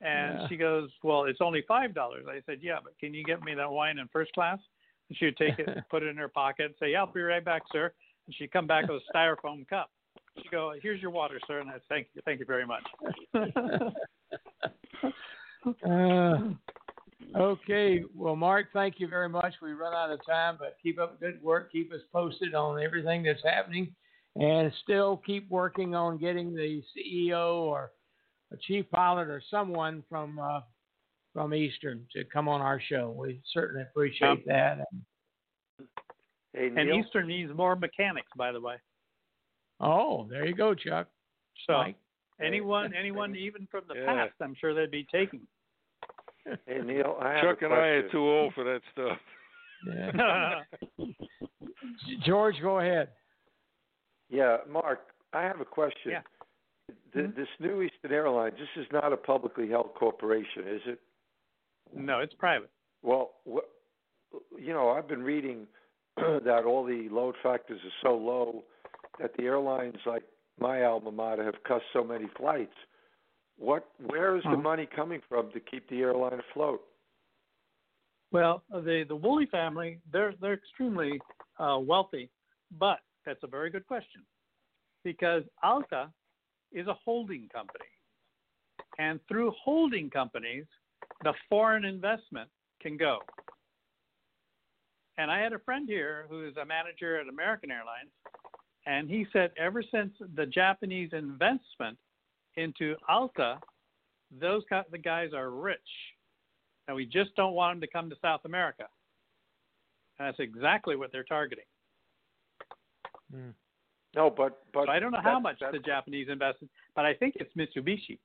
and yeah. she goes, "Well, it's only five dollars." I said, "Yeah, but can you get me that wine in first class?" And she would take it, put it in her pocket, and say, "Yeah, I'll be right back, sir." And she'd come back with a styrofoam cup. You go, here's your water, sir, and I thank you, thank you very much. uh, okay, well, Mark, thank you very much. We run out of time, but keep up good work. Keep us posted on everything that's happening, and still keep working on getting the C E O or a chief pilot or someone from uh, from Eastern to come on our show. We certainly appreciate um, that. And, hey, and Eastern needs more mechanics, by the way. Oh, there you go, Chuck. So Mike. anyone, anyone, even from the yeah. past, I'm sure they'd be taking. Hey, Neil, I Chuck and I are too old for that stuff. Yeah. George, go ahead. Yeah, Mark, I have a question. Yeah. The, mm-hmm. This new Eastern Airlines, this is not a publicly held corporation, is it? No, it's private. Well, what, you know, I've been reading that all the load factors are so low that the airlines like my alma mater have cussed so many flights. What? Where is the money coming from to keep the airline afloat? Well, the the Woolley family, they're they're extremely uh, wealthy, but that's a very good question because Alta is a holding company, and through holding companies, the foreign investment can go. And I had a friend here who is a manager at American Airlines. And he said ever since the Japanese investment into Alta, those the guys are rich. And we just don't want them to come to South America. And that's exactly what they're targeting. Mm. No, but, but so I don't know how much the Japanese invested, but I think it's Mitsubishi.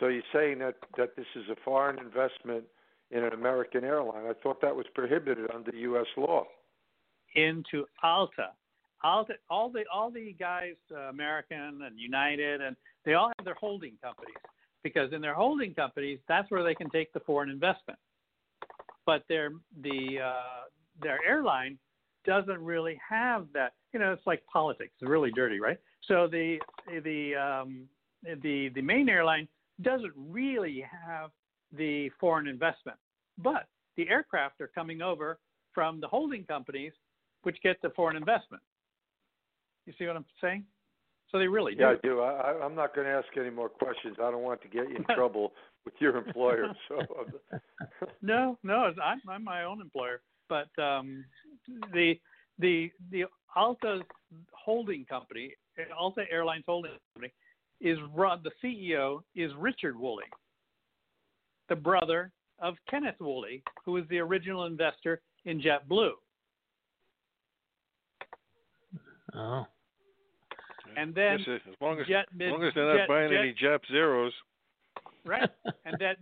So you're saying that, that this is a foreign investment in an American airline. I thought that was prohibited under U S law. Into Alta. Alta, all the all the guys, uh, American and United, and they all have their holding companies, because in their holding companies, that's where they can take the foreign investment. But their the uh, their airline doesn't really have that. You know, it's like politics. It's really dirty, right? So the the um, the the main airline doesn't really have the foreign investment, but the aircraft are coming over from the holding companies, which get the foreign investment. You see what I'm saying? So they really do. Yeah, I do. I, I'm not going to ask any more questions. I don't want to get you in trouble with your employer. So no, no, I'm, I'm my own employer. But um, the the the Alta's holding company, Alta Airlines holding company, is run. The C E O is Richard Woolley, the brother of Kenneth Woolley, who was the original investor in JetBlue. Oh. And then yes, as long as, Jet Mid- as long as they're not Jet, buying Jet, any Jap Zeros. Right. and that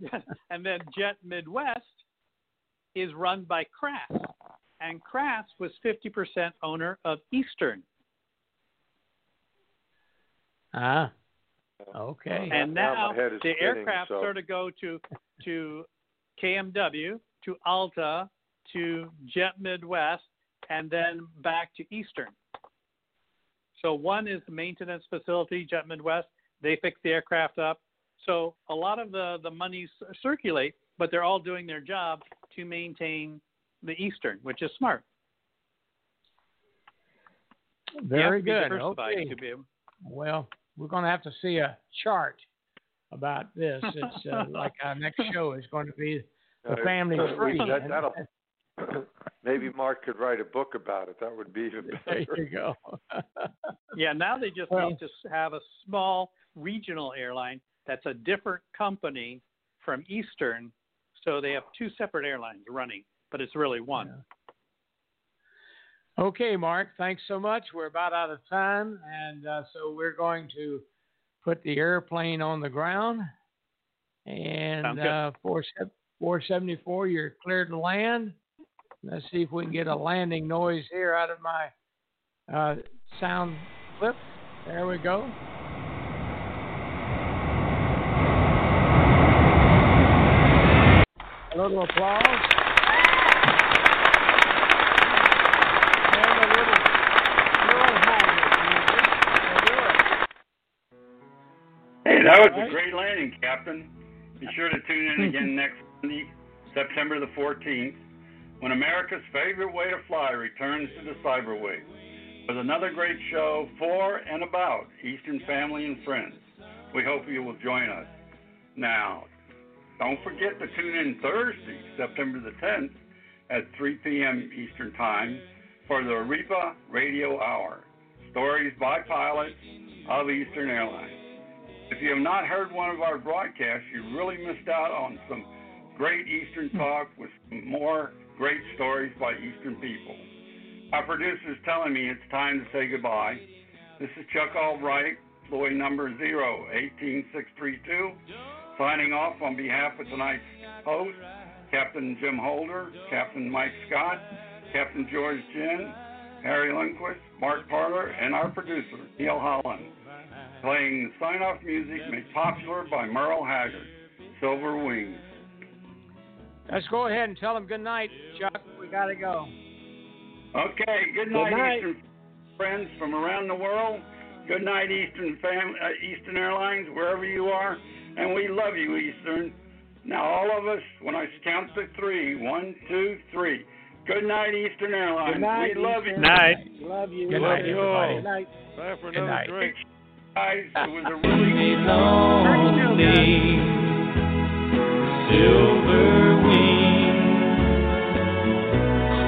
and then Jet Midwest is run by Kraft. And Kraft was fifty percent owner of Eastern. Ah. Okay. And now, now the spinning, aircraft so. sort of go to to K M W, to Alta, to Jet Midwest, and then back to Eastern. So one is the maintenance facility, Jet Midwest. They fix the aircraft up. So a lot of the, the monies circulate, but they're all doing their job to maintain the Eastern, which is smart. Very good. Okay. To be able- well, we're going to have to see a chart about this. It's uh, like our next show is going to be the uh, family tree. That, that'll... Maybe Mark could write a book about it. That would be even better. There you go. Yeah, now they just well, need to have a small regional airline that's a different company from Eastern, so they have two separate airlines running, but it's really one. Yeah. Okay, Mark, thanks so much. We're about out of time, and uh, so we're going to put the airplane on the ground, and uh, four seventy-four, you're cleared to land. Let's see if we can get a landing noise here out of my uh, sound clip. There we go. A little applause. And a little, little hand. Hey, that was right. A great landing, Captain. Be sure to tune in again next Sunday, September the fourteenth. When America's favorite way to fly returns to the cyberwave with another great show for and about Eastern family and friends. We hope you will join us. Now, don't forget to tune in Thursday, September the tenth at three p.m. Eastern Time for the Arriba Radio Hour, stories by pilots of Eastern Airlines. If you have not heard one of our broadcasts, you really missed out on some great Eastern talk with some more great stories by Eastern people. Our producer's telling me it's time to say goodbye. This is Chuck Albright, employee number zero one eight six three two, signing off on behalf of tonight's host, Captain Jim Holder, Captain Mike Scott, Captain George Ginn, Harry Lindquist, Mark Parler, and our producer, Neil Holland, playing the sign-off music made popular by Merle Haggard, Silver Wings. Let's go ahead and tell them good night, Chuck. We got to go. Okay. Good night, good night, Eastern friends from around the world. Good night, Eastern fam- uh, Eastern Airlines, wherever you are. And we love you, Eastern. Now, all of us, when I count to three, one, two, three. Good night, Eastern Airlines. Good night, we Eastern. love you. Good night. Love you. Good night, everybody. Good night. Time for another night. drink. Guys, it was a really lonely silver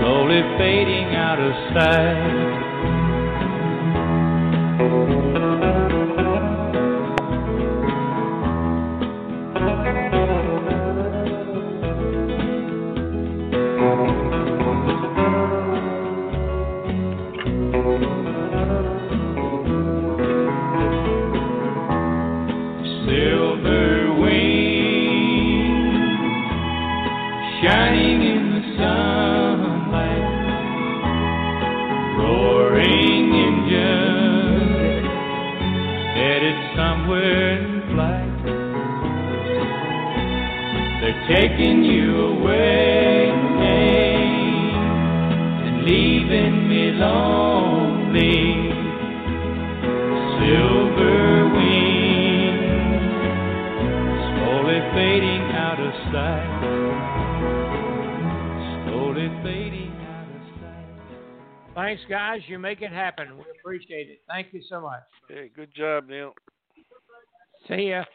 slowly fading out of sight. Silver wings. headed somewhere in flight. They're taking you away and leaving me lonely. Silver wings slowly fading out of sight, slowly fading out of sight. Thanks, guys. You make it happen. We appreciate it. Thank you so much. Hey, good job, Neil. See ya.